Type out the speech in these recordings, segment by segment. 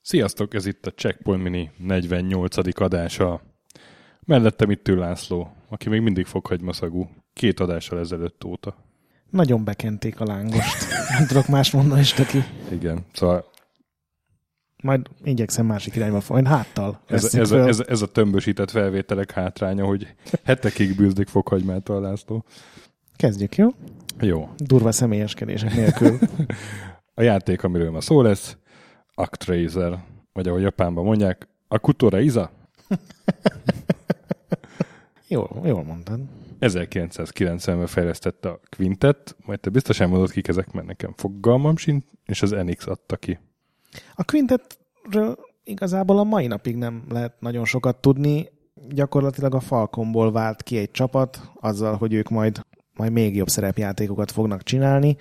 Sziasztok, ez itt a Checkpoint Mini 48. adása. Mellettem itt ül László, aki még mindig fokhagymaszagú, 2 adással ezelőtt óta. Nagyon bekenték a lángost. Nem tudok más mondani is neki. Igen, szóval... Majd igyekszem másik irányba folyni, háttal. Ez a tömbösített felvételek hátránya, hogy hetekig bűzdik fokhagymától a László. Kezdjük, jó? Jó. Durva személyeskedések nélkül. A játék, amiről ma szó lesz, Actraiser, vagy ahogy Japánban mondják, Akutora Iza. Jól mondtad. 1990-ben fejlesztette a Quintet, majd te biztos elmondod, kik ezek, mert nekem fogalmam sincs, és az NX adta ki. A Quintetről igazából a mai napig nem lehet nagyon sokat tudni. Gyakorlatilag a Falcomból vált ki egy csapat, azzal, hogy ők majd még jobb szerepjátékokat fognak csinálni,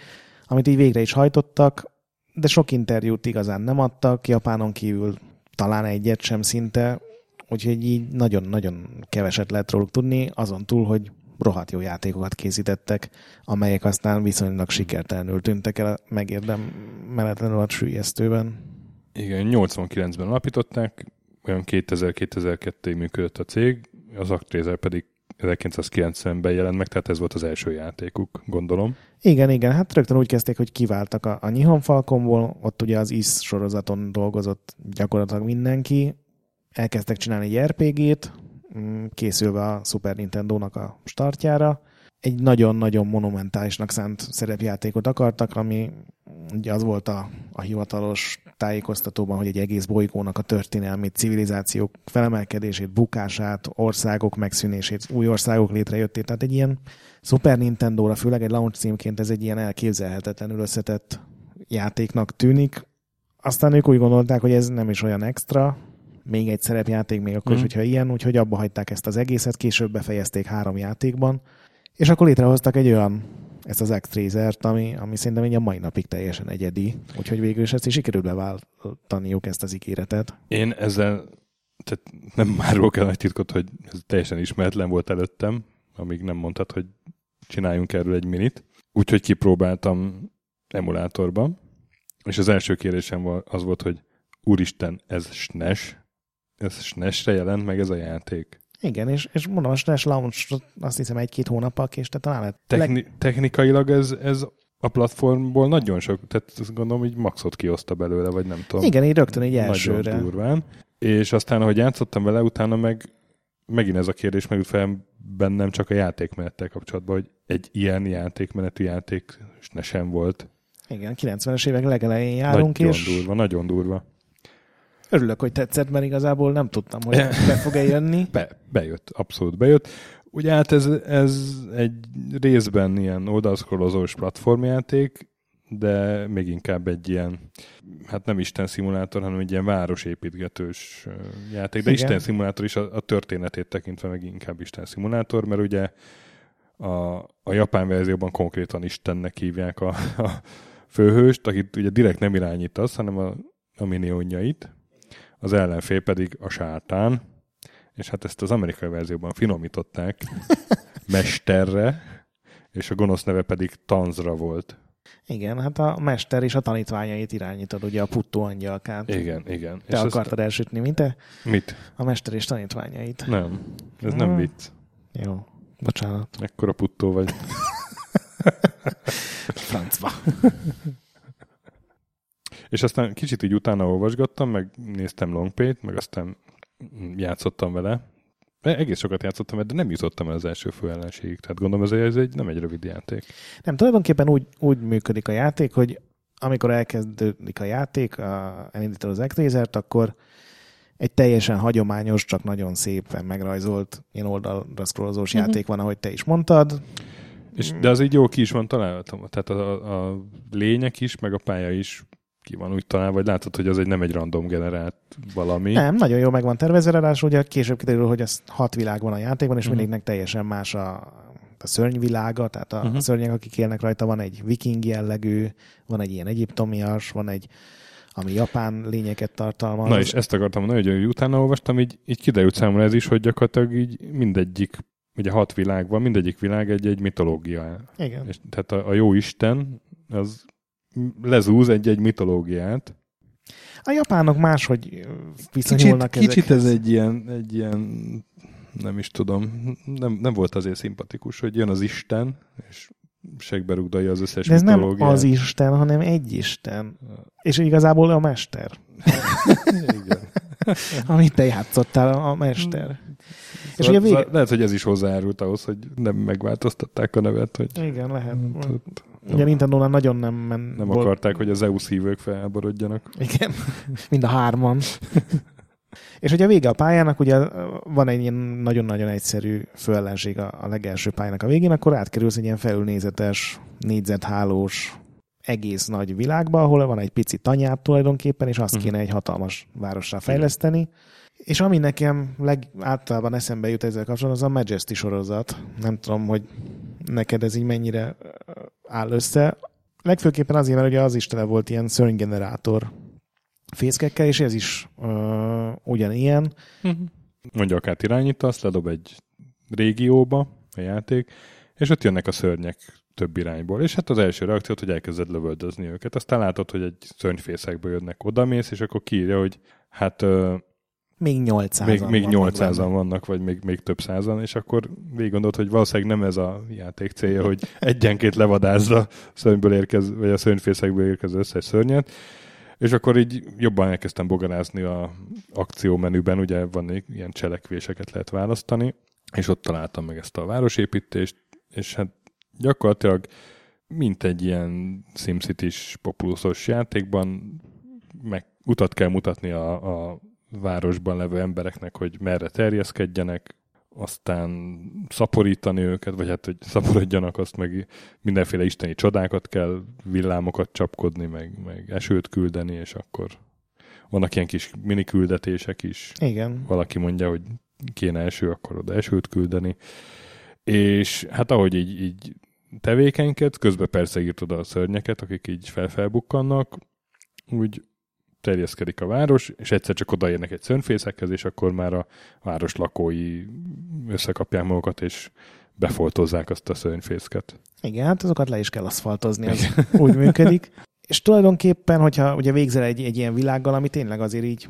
amit így végre is hajtottak, de sok interjút igazán nem adtak, Japánon kívül talán egyet sem szinte, úgyhogy így nagyon-nagyon keveset lehet róluk tudni, azon túl, hogy rohadt jó játékokat készítettek, amelyek aztán viszonylag sikertelenül tűntek el megérdemeletlenül a süllyesztőben. Igen, 89-ben alapították, olyan 2000-2002-ig működött a cég, az Actraiser pedig 1990-ben jelent meg, tehát ez volt az első játékuk, gondolom. Igen, hát rögtön úgy kezdték, hogy kiváltak a Nihon Falcomból, ott ugye az Ys sorozaton dolgozott gyakorlatilag mindenki, elkezdtek csinálni egy RPG-t, készülve a Super Nintendónak a startjára. Egy nagyon-nagyon monumentálisnak szánt szerepjátékot akartak, ami ugye az volt a hivatalos tájékoztatóban, hogy egy egész bolygónak a történelmét, civilizációk felemelkedését, bukását, országok megszűnését, új országok létrejöttét. Tehát egy ilyen Super Nintendóra, főleg egy launch címként ez egy ilyen elképzelhetetlenül összetett játéknak tűnik. Aztán ők úgy gondolták, hogy ez nem is olyan extra, még egy szerepjáték, még akkor is, hogyha ilyen, úgyhogy abba hagyták ezt az egészet, később befejezték 3 játékban, és akkor létrehoztak egy olyan, ezt az Actraisert, ami szerintem így a mai napig teljesen egyedi, úgyhogy végül is ezt is sikerült beváltaniuk ezt az ígéretet. Én ezzel, tehát nem márról kell nagy titkot, hogy ez teljesen ismeretlen volt előttem, amíg nem mondtad, hogy csináljunk erről egy minit, úgyhogy kipróbáltam emulátorban, és az első kérésem az volt, hogy úristen, ez SNES, ez SNES-re jelent meg ez a játék. Igen, és mondom, a SNES launch azt hiszem 1-2 hónappal később, talán lehet. Technikailag ez a platformból nagyon sok, tehát gondolom, így maxot kioszta belőle, vagy nem tudom. Igen, így rögtön így elsőre. Nagyon durván. És aztán, ahogy játszottam vele, utána meg megint ez a kérdés merült fel bennem csak a játékmenettel kapcsolatban, hogy egy ilyen játékmenetű játék SNES-en volt. Igen, 90-es évek legelején járunk, és... Nagyon durva. Örülök, hogy tetszett, mert igazából nem tudtam, hogy be fog-e jönni. Bejött, abszolút bejött. Ugye hát ez egy részben ilyen oldalszkrolozós platformjáték, de még inkább egy ilyen, hát nem Isten szimulátor, hanem egy ilyen városépítgetős játék. De igen. Isten szimulátor is a történetét tekintve meg inkább Isten szimulátor, mert ugye a japán verzióban konkrétan Istennek hívják a főhőst, akit ugye direkt nem irányítasz, hanem a minionjait. Az ellenfél pedig a sátán, és hát ezt az amerikai verzióban finomították mesterre, és a gonosz neve pedig Tanzra volt. Igen, hát a mester és a tanítványait irányítod, ugye a puttó angyalkát. Igen. Te és akartad elsütni, mint te? Mit? A mester és tanítványait. Nem, ez nem vicc. Jó, bocsánat. Ekkora puttó vagy. Francba. És aztán kicsit így utána olvasgattam, meg néztem longplayt, meg aztán játszottam vele. Egész sokat játszottam, de nem jutottam el az első fő ellenségig. Tehát gondolom ez nem egy rövid játék. Nem, tulajdonképpen úgy működik a játék, hogy amikor elkezdődik a játék, elindítod az Actraisert, akkor egy teljesen hagyományos, csak nagyon szépen megrajzolt ilyen oldalra scrollozós játék van, ahogy te is mondtad. De az így jó ki is van találva. Tehát a lények is, meg a pálya is ki van úgy talán, vagy látod, hogy az nem egy random generált valami. Nem, nagyon jól meg van tervezve, ráadásul ugye később kiderül, hogy az 6 világ van a játékban, és mindegynek teljesen más a szörnyvilága, tehát a szörnyek, akik élnek rajta, van egy viking jellegű, van egy ilyen egyiptomias, van egy, ami japán lényeket tartalmaz. Na és ezt akartam mondani, hogy utána olvastam, így kiderült számomra ez is, hogy gyakorlatilag így mindegyik ugye 6 világ van, mindegyik világ egy mitológia. Igen. És tehát a jó Isten az lezúz egy mitológiát. A japánok máshogy viszonyulnak ezekhez. Kicsit ez egy ilyen nem is tudom, nem volt azért szimpatikus, hogy jön az Isten, és segbe rugdalja az összes mitológiát. De nem az Isten, hanem egy Isten. És igazából a mester. Igen. Amit te játszottál, a mester. És ugye lehet, hogy ez is hozzájárult ahhoz, hogy nem megváltoztatták a nevet. Hogy igen, lehet. Ugye Nintendo-nál nagyon nem akarták, hogy az EU szívők felháborodjanak. Igen, mind a hárman. És ugye a vége a pályának, ugye van egy ilyen nagyon-nagyon egyszerű főellenség a legelső pályának a végén, akkor átkerülsz egy ilyen felülnézetes, négyzethálós, egész nagy világba, ahol van egy pici tanyád tulajdonképpen, és azt kéne egy hatalmas várossá fejleszteni. Igen. És ami nekem általában eszembe jut ezzel kapcsolatban, az a Majesty sorozat. Nem tudom, hogy neked ez így mennyire áll össze. Legfőképpen azért, mert ugye az is tele volt ilyen szörnygenerátor fészkekkel, és ez is ugyanilyen. Mondja, akár irányítasz, ledob egy régióba a játék, és ott jönnek a szörnyek több irányból. És hát az első reakciót, hogy elkezded lövöldözni őket. Aztán látod, hogy egy szörnyfészekből jönnek, odamész, és akkor kiírja, hogy hát... Még 800-an vannak, vagy még több százan, és akkor végig gondolt, hogy valószínűleg nem ez a játék célja, hogy egyenként levadázd a szörnyből érkező, vagy a szörnyfészekből érkező összes szörnyet, és akkor így jobban elkezdtem bogarászni az akciómenüben, ugye van ilyen cselekvéseket lehet választani, és ott találtam meg ezt a városépítést, és hát gyakorlatilag mint egy ilyen SimCity-s Populous-os játékban meg utat kell mutatni a városban levő embereknek, hogy merre terjeszkedjenek, aztán szaporítani őket, vagy hát, hogy szaporodjanak, azt meg mindenféle isteni csodákat kell, villámokat csapkodni, meg esőt küldeni, és akkor vannak ilyen kis mini küldetések is. Igen. Valaki mondja, hogy kéne eső, akkor oda esőt küldeni. És hát ahogy így tevékenykedsz, közben persze írt oda a szörnyeket, akik így felbukkannak, úgy terjeszkedik a város, és egyszer csak odaérnek egy szörnyfészekhez, és akkor már a város lakói összekapják magukat, és befoltozzák azt a szörnyfészket. Igen, hát azokat le is kell aszfaltozni, az úgy működik. És tulajdonképpen, hogyha ugye végzel egy ilyen világgal, ami tényleg azért így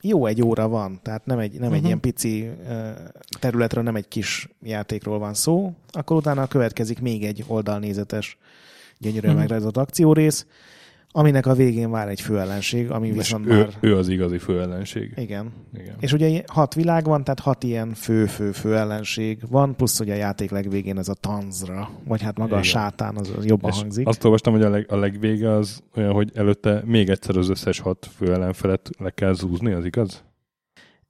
jó egy óra van, tehát nem egy ilyen pici területről, nem egy kis játékról van szó, akkor utána következik még egy oldalnézetes, gyönyörűen megrajzolt akciórész, aminek a végén vár egy főellenség, ami viszont ő az igazi főellenség. Igen. És ugye 6 világ van, tehát 6 ilyen főellenség van, plusz ugye a játék legvégén ez a tanzra, vagy hát maga igen. A sátán, az jobban és hangzik. Azt olvastam, hogy a legvége az olyan, hogy előtte még egyszer az összes 6 főellen felett le kell zúzni, az igaz?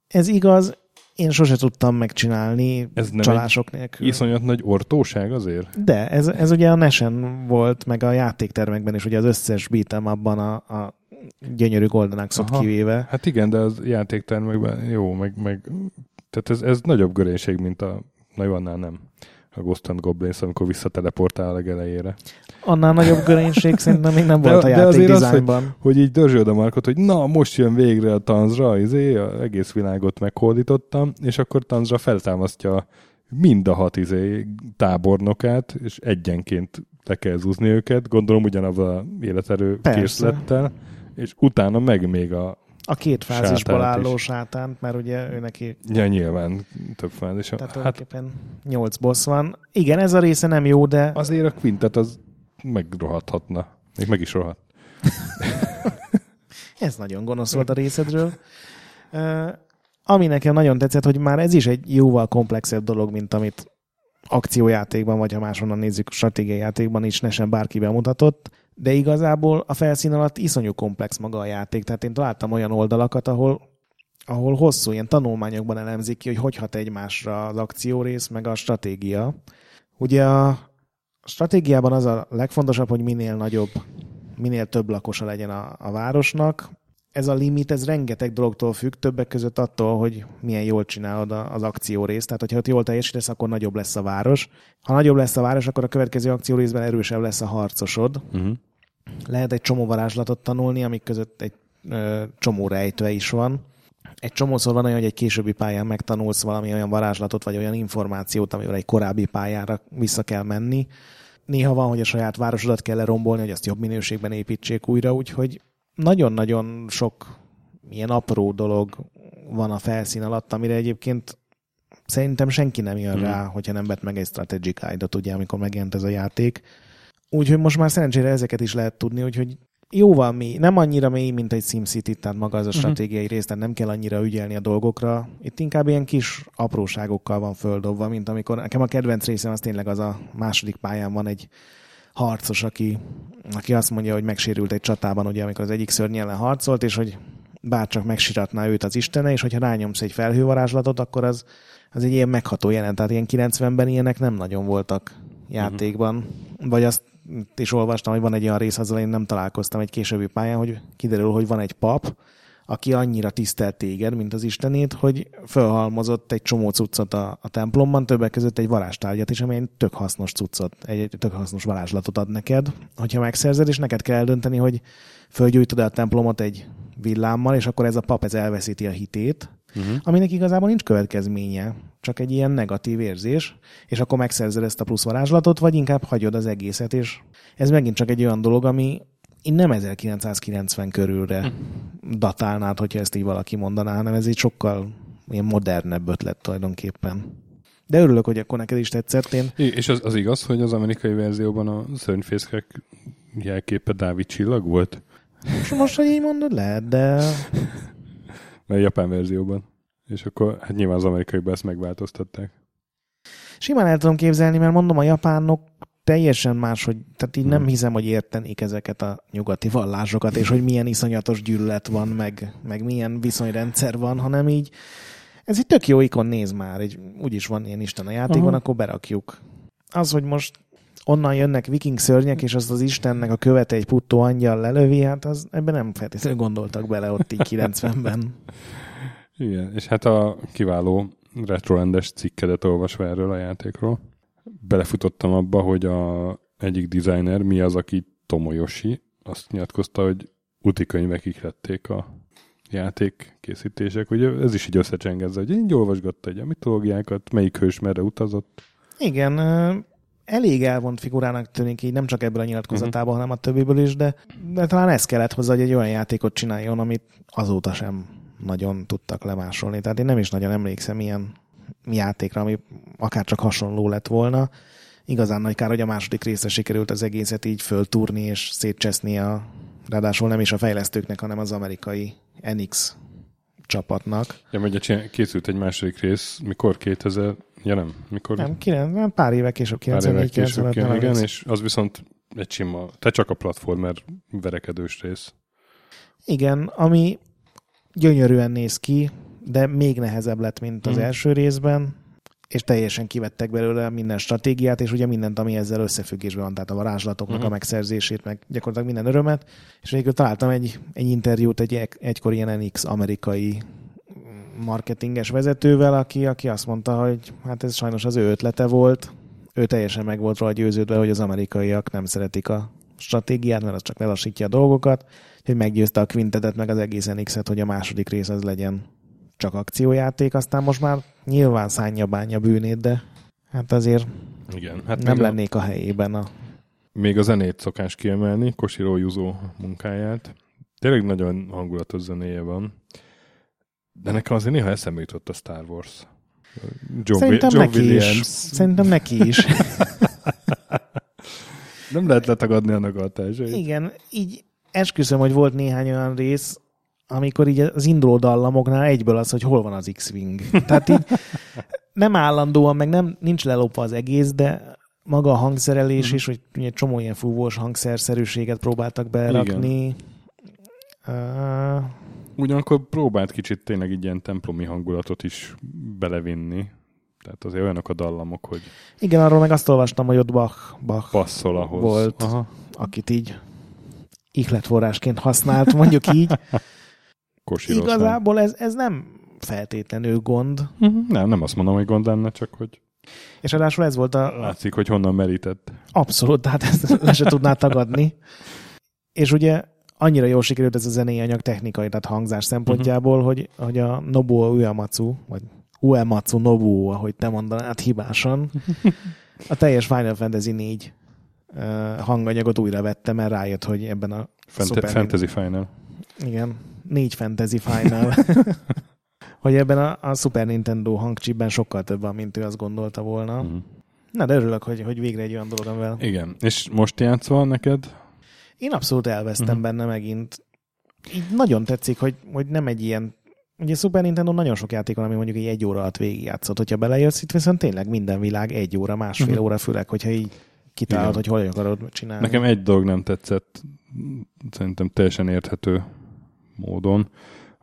Ez igaz, én sose tudtam megcsinálni csalások nélkül. Iszonyat nagy ortóság azért? De, ez ugye a NES-en volt, meg a játéktermekben is, ugye az összes beat'em abban a gyönyörű goldanák szót kivéve. Hát igen, de az játéktermekben jó, meg tehát ez nagyobb görénység, mint a Naiwannál nem. A Ghost and Goblins, amikor visszateleportál a legelejére. Annál nagyobb görénység szerintem még nem volt a játék dizájnban. Hogy így dörzsöld a markot, hogy na, most jön végre a tanzra, az egész világot meghódítottam, és akkor tanzra feltámasztja mind a 6 tábornokát, és egyenként le kell zúzni őket, gondolom ugyanabban a életerő készlettel, és utána meg még a 2 fázisból álló sátánt, mert ugye ő neki... Ja, nyilván több fázis. Tehát tulajdonképpen 8 boss van. Igen, ez a része nem jó, de... Azért a Quintet az megrohadhatna. Még meg is rohadt. Ez nagyon gonosz volt a részedről. Ami nekem nagyon tetszett, hogy már ez is egy jóval komplexebb dolog, mint amit akciójátékban, vagy ha máshonnan nézzük, stratégiai játékban is ne sem bárki bemutatott. De igazából a felszín alatt iszonyú komplex maga a játék. Tehát én találtam olyan oldalakat, ahol hosszú ilyen tanulmányokban elemzik ki, hogy hat egymásra az akciórész, meg a stratégia. Ugye a stratégiában az a legfontosabb, hogy minél nagyobb, minél több lakosa legyen a városnak. Ez a limit, ez rengeteg dologtól függ, többek között attól, hogy milyen jól csinálod az akciórészt. Tehát, hogyha ott jól teljesítesz, akkor nagyobb lesz a város. Ha nagyobb lesz a város, akkor a következő akciórészben erősebb lesz a harcosod. Uh-huh. Lehet egy csomó varázslatot tanulni, amik között egy csomó rejtve is van. egy csomószor van olyan, hogy egy későbbi pályán megtanulsz valami olyan varázslatot, vagy olyan információt, amivel egy korábbi pályára vissza kell menni. Néha van, hogy a saját városodat kell lerombolni, hogy azt jobb minőségben építsék újra, úgyhogy nagyon-nagyon sok ilyen apró dolog van a felszín alatt, amire egyébként szerintem senki nem jön rá, hogyha nem vett meg egy strategic guide-ot, ugye, amikor megjelent ez a játék. Úgyhogy most már szerencsére ezeket is lehet tudni, úgyhogy jóval mély, nem annyira mély, mint egy SimCity, tehát maga az a stratégiai rész, tehát nem kell annyira ügyelni a dolgokra. Itt inkább ilyen kis apróságokkal van földobva, mint amikor nekem a kedvenc részem az tényleg az a második pályán van egy harcos, aki azt mondja, hogy megsérült egy csatában, ugye, amikor az egyik szörny ellen harcolt, és hogy bárcsak megsiratná őt az istene, és hogyha rányomsz egy felhővarázslatot, akkor az egy ilyen megható jelent. Tehát ilyen 90-ben ilyenek nem nagyon voltak játékban. Vagy azt is olvastam, hogy van egy olyan rész, azzal én nem találkoztam egy későbbi pályán, hogy kiderül, hogy van egy pap, aki annyira tisztelt téged, mint az istenét, hogy fölhalmozott egy csomó cuccot a templomban, többek között egy varázstárgyat is, ami egy tök hasznos cuccot, egy tök hasznos varázslatot ad neked, hogyha megszerzed, és neked kell eldönteni, hogy fölgyújtod a templomot egy villámmal, és akkor ez a pap, ez elveszíti a hitét, aminek igazából nincs következménye, csak egy ilyen negatív érzés, és akkor megszerzed ezt a plusz varázslatot, vagy inkább hagyod az egészet, és ez megint csak egy olyan dolog, ami én nem 1990 körülre datálnád, hogyha ezt így valaki mondaná, hanem ez egy sokkal ilyen modernebb ötlet tulajdonképpen. De örülök, hogy akkor neked is tetszett. És az igaz, hogy az amerikai verzióban a szörnyfészkek jelképe Dávid csillag volt? Most, hogy így mondod, lehet, de... Mert japán verzióban. És akkor hát nyilván az amerikaiban ezt megváltoztatták. Simán el tudom képzelni, mert mondom, a japánok teljesen más, hogy, tehát így nem hiszem, hogy értenék ezeket a nyugati vallásokat, és hogy milyen iszonyatos gyűlölet van, meg milyen viszonyrendszer van, hanem így ez egy tök jó ikon, néz már, úgyis van ilyen isten a játékban, akkor berakjuk. Az, hogy most onnan jönnek viking szörnyek, és azt az istennek a követe egy puttó angyal lelövi, hát az, ebben nem feltétlenül gondoltak bele ott így 90-ben. Igen, és hát a kiváló retrorendes cikkedet olvasva erről a játékról, belefutottam abba, hogy egyik designer, mi az, aki Tomo Yoshi, azt nyilatkozta, hogy útikönyvekig lették a játék készítések. Ugye ez is így összecsengezze, hogy így olvasgatta egy mitológiákat, melyik hős merre utazott. Igen, elég elvont figurának tűnik így, nem csak ebből a nyilatkozatában, hanem a többiből is, de talán ez kellett hozzá, hogy egy olyan játékot csináljon, amit azóta sem nagyon tudtak lemásolni. Tehát én nem is nagyon emlékszem ilyen játékra, ami akár csak hasonló lett volna. Igazán nagy kár, hogy a második részre sikerült az egészet így föltúrni és szétcseszni, ráadásul nem is a fejlesztőknek, hanem az amerikai NX csapatnak. Ja, ugye készült egy második rész, mikor 2000, ja nem, mikor? Nem, pár éve később, 94-95. Igen, és az viszont egy sima, te csak a platformer verekedős rész. Igen, ami gyönyörűen néz ki, de még nehezebb lett, mint az első részben, és teljesen kivettek belőle minden stratégiát, és ugye mindent, ami ezzel összefüggésben van, tehát a varázslatoknak a megszerzését, meg gyakorlatilag minden örömet, és végül találtam egy interjút egykor ilyen NX amerikai marketinges vezetővel, aki azt mondta, hogy hát ez sajnos az ő ötlete volt, ő teljesen meg volt róla győződve, hogy az amerikaiak nem szeretik a stratégiát, mert az csak lelassítja a dolgokat, hogy meggyőzte a Quintetet, meg az egész NX-et, hogy a második rész az legyen csak akciójáték, aztán most már nyilván szánja-bánja bűnét, de hát azért igen, hát nem lennék a helyében. Még a zenét szokás kiemelni, Koshiro Yuzo munkáját. Tényleg nagyon hangulatos zenéje van, de nekem azért néha eszembe jutott a Star Wars. Szerintem neki is. Nem lehet letagadni annak a hatásait. Igen, így esküszöm, hogy volt néhány olyan rész, amikor így az induló dallamoknál egyből az, hogy hol van az X-Wing. Tehát így nem állandóan, meg nem, nincs lelopva az egész, de maga a hangszerelés is, hogy egy csomó ilyen fúvós hangszerszerűséget próbáltak berakni. Ugyanakkor próbált kicsit tényleg így ilyen templomi hangulatot is belevinni. Tehát azért olyanok a dallamok, hogy... Igen, arról meg azt olvastam, hogy ott Bach passzol ahhoz. Volt, akit így ihletforrásként használt, mondjuk így. Koshiro-sztán. Igazából ez nem feltétlenül gond. Nem azt mondom, hogy gond lenne, csak hogy... És ráadásul ez volt a... Látszik, hogy honnan merített. Abszolút, tehát ezt le se tudná tagadni. És ugye annyira jól sikerült ez a zenei anyag technikai, tehát hangzás szempontjából, hogy a Nobuo Uematsu, vagy Uematsu Nobuo, ahogy te mondanád hibásan, a teljes Final Fantasy 4 hanganyagot újra vettem, mert rájött, hogy ebben a Fantasy Final. Igen, 4 Fantasy Final. Hogy ebben a Super Nintendo hangchipben sokkal több van, mint ő azt gondolta volna. Uh-huh. Na, de örülök, hogy végre egy olyan dolog, amivel... Igen, és most játszol neked? Én abszolút elvesztem benne megint. Így nagyon tetszik, hogy nem egy ilyen... Ugye Super Nintendo nagyon sok játék van, ami mondjuk egy óra alatt végigjátszott. Hogyha belejössz, itt viszont tényleg minden világ egy óra, másfél óra, főleg, hogyha így kitálod, hogy hol akarod csinálni. Nekem egy dolog nem tetszett, szerintem teljesen érthető módon,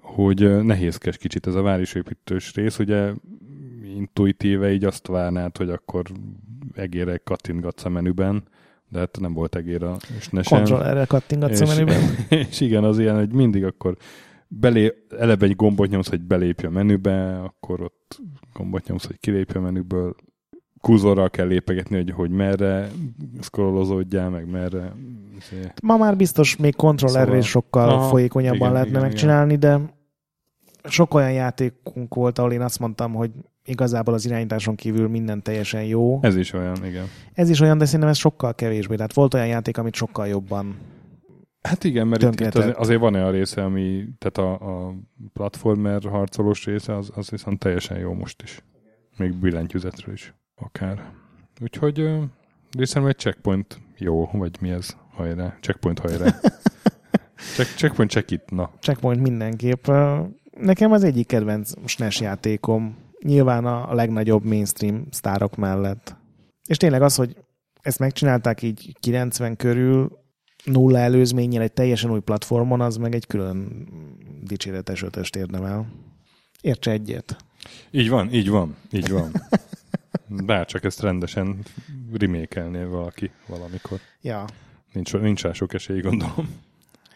hogy nehézkes kicsit ez a városépítős rész, ugye intuitíve így azt várnád, hogy akkor egérre kattintgatsz a menüben, de hát nem volt egér a SNES-en. Kontrollerre kattingatsz a menüben. És igen, az ilyen, hogy mindig akkor eleve egy gombot nyomsz, hogy belépj a menübe, akkor ott gombot nyomsz, hogy kilépj a menüből, kurzorral kell lépegetni, hogy merre szkorolozódjál, meg merre... Ma már biztos még kontrollerre is sokkal folyékonyabban lehetne megcsinálni, de sok olyan játékunk volt, ahol én azt mondtam, hogy igazából az irányításon kívül minden teljesen jó. Ez is olyan, igen. Ez is olyan, de szerintem ez sokkal kevésbé. Tehát volt olyan játék, amit sokkal jobban... Hát igen, mert itt azért van olyan része, ami, tehát a platformer harcolós része, az viszont teljesen jó most is. Még billentyűzetről is akár. Úgyhogy részemben egy checkpoint jó, vagy mi ez? Hajrá. Checkpoint hajrá. Checkpoint check it, na. Checkpoint mindenképp. Nekem az egyik kedvenc SNES játékom. Nyilván a legnagyobb mainstream sztárok mellett. És tényleg az, hogy ezt megcsinálták így 90 körül, nulla előzménnyel egy teljesen új platformon, az meg egy külön dicséretes ötöst érdemel. Értse egyet. Így van. Bárcsak ezt rendesen remake-elné valaki valamikor. Ja. Nincs rá sok esély, gondolom.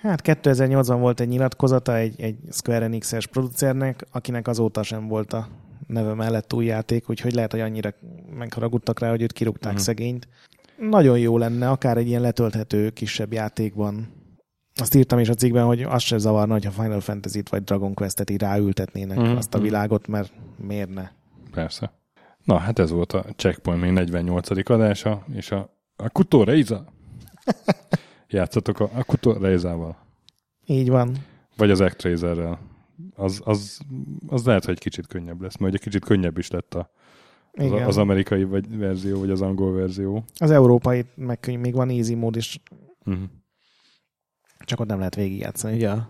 Hát 2008-ban volt egy nyilatkozata egy Square Enix-es producernek, akinek azóta sem volt a neve mellett új játék, úgyhogy lehet, hogy annyira megharagudtak rá, hogy őt kirúgták szegényt. Nagyon jó lenne, akár egy ilyen letölthető kisebb játékban. Azt írtam is a cikkben, hogy azt sem zavarna, hogy a Final Fantasy-t vagy Dragon Quest-et így ráültetnének azt a világot, mert miért ne? Persze. Na, hát ez volt a Checkpoint még 48. adása, és a Kuto Reiza. Játszatok a Kuto Reizával. Így van. Vagy az Actraserrel. Az lehet, hogy egy kicsit könnyebb lesz, mert egy kicsit könnyebb is lett az amerikai verzió, vagy az angol verzió. Az európai meg még van easy mód is. Csak ott nem lehet végigjátszani, ugye a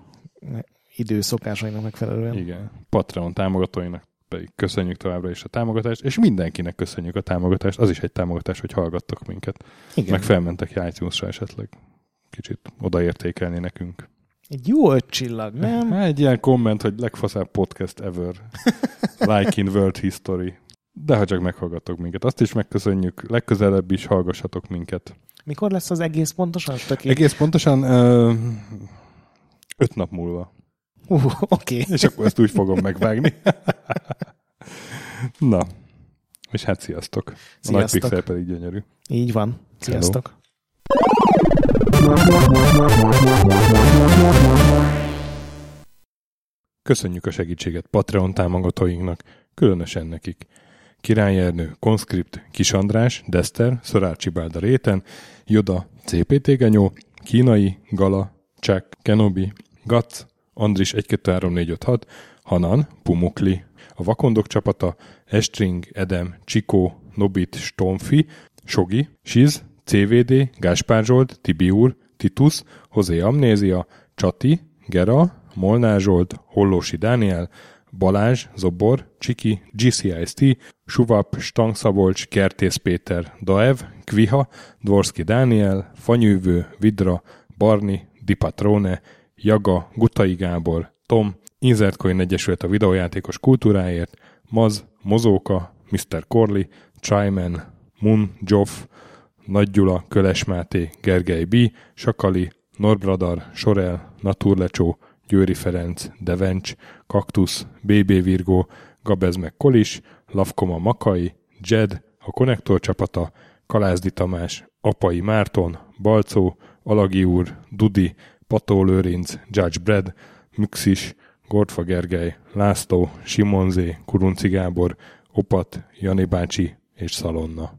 időszokásainak megfelelően. Igen. Patreon támogatóinak pedig köszönjük továbbra is a támogatást, és mindenkinek köszönjük a támogatást. Az is egy támogatás, hogy hallgattok minket. Igen. Meg felmentek iTunes-ra esetleg. Kicsit odaértékelni nekünk. Egy jó 5 csillag, nem? Hát egy ilyen komment, hogy legfaszább podcast ever. Like in world history. De ha csak meghallgattok minket, azt is megköszönjük. Legközelebb is hallgassatok minket. Mikor lesz az egész pontosan? Egész pontosan 5 nap múlva. Oké. És akkor ezt úgy fogom megvágni. Na, és hát sziasztok. A nagy pixel pedig gyönyörű. Így van. Sziasztok. Köszönjük a segítséget Patreon támogatóinknak, különösen nekik. Király Ernő, Konszkript, Kis András, Dester, Szorácsi Bálda Réten, Joda, CPT Genyó, Kínai, Gala, Csák, Kenobi, Gac, Andris 123456, Hanan, Pumukli, a Vakondok csapata, Estring, Edem, Csikó, Nobit, Stomfi, Sogi, Siz, CVD, Gáspár Zsolt, Tibi úr, Titus, Hozé Amnézia, Csati, Gera, Molnár Zsolt, Hollósi Dániel, Balázs, Zobor, Csiki, GCIST, Suvap, Stangszabolcs, Kertész Péter, Daev, Kviha, Dvorszki Dániel, Fanyűvő, Vidra, Barni, Di Patrone, Jaga, Gutai Gábor, Tom, Insert Coin Egyesület a videójátékos kultúráért, Maz, Mozóka, Mr. Corley, Tryman, Mun, Joff, Nagy Gyula, Köles Máté, Gergely B, Sakali, Norbradar, Sorel, Naturlecsó, Győri Ferenc, Devencs, Kaktusz, BB Virgó, Gabez meg Kolis, Lavkoma Makai, Jed, a Konnektor csapata, Kalázdi Tamás, Apai Márton, Balcó, Alagi úr, Dudi, Pató Lőrinc, Judge Brad, Müxis, Gortfa Gergely, László, Simonzé, Kurunci Gábor, Opat, Jani bácsi és Szalonna.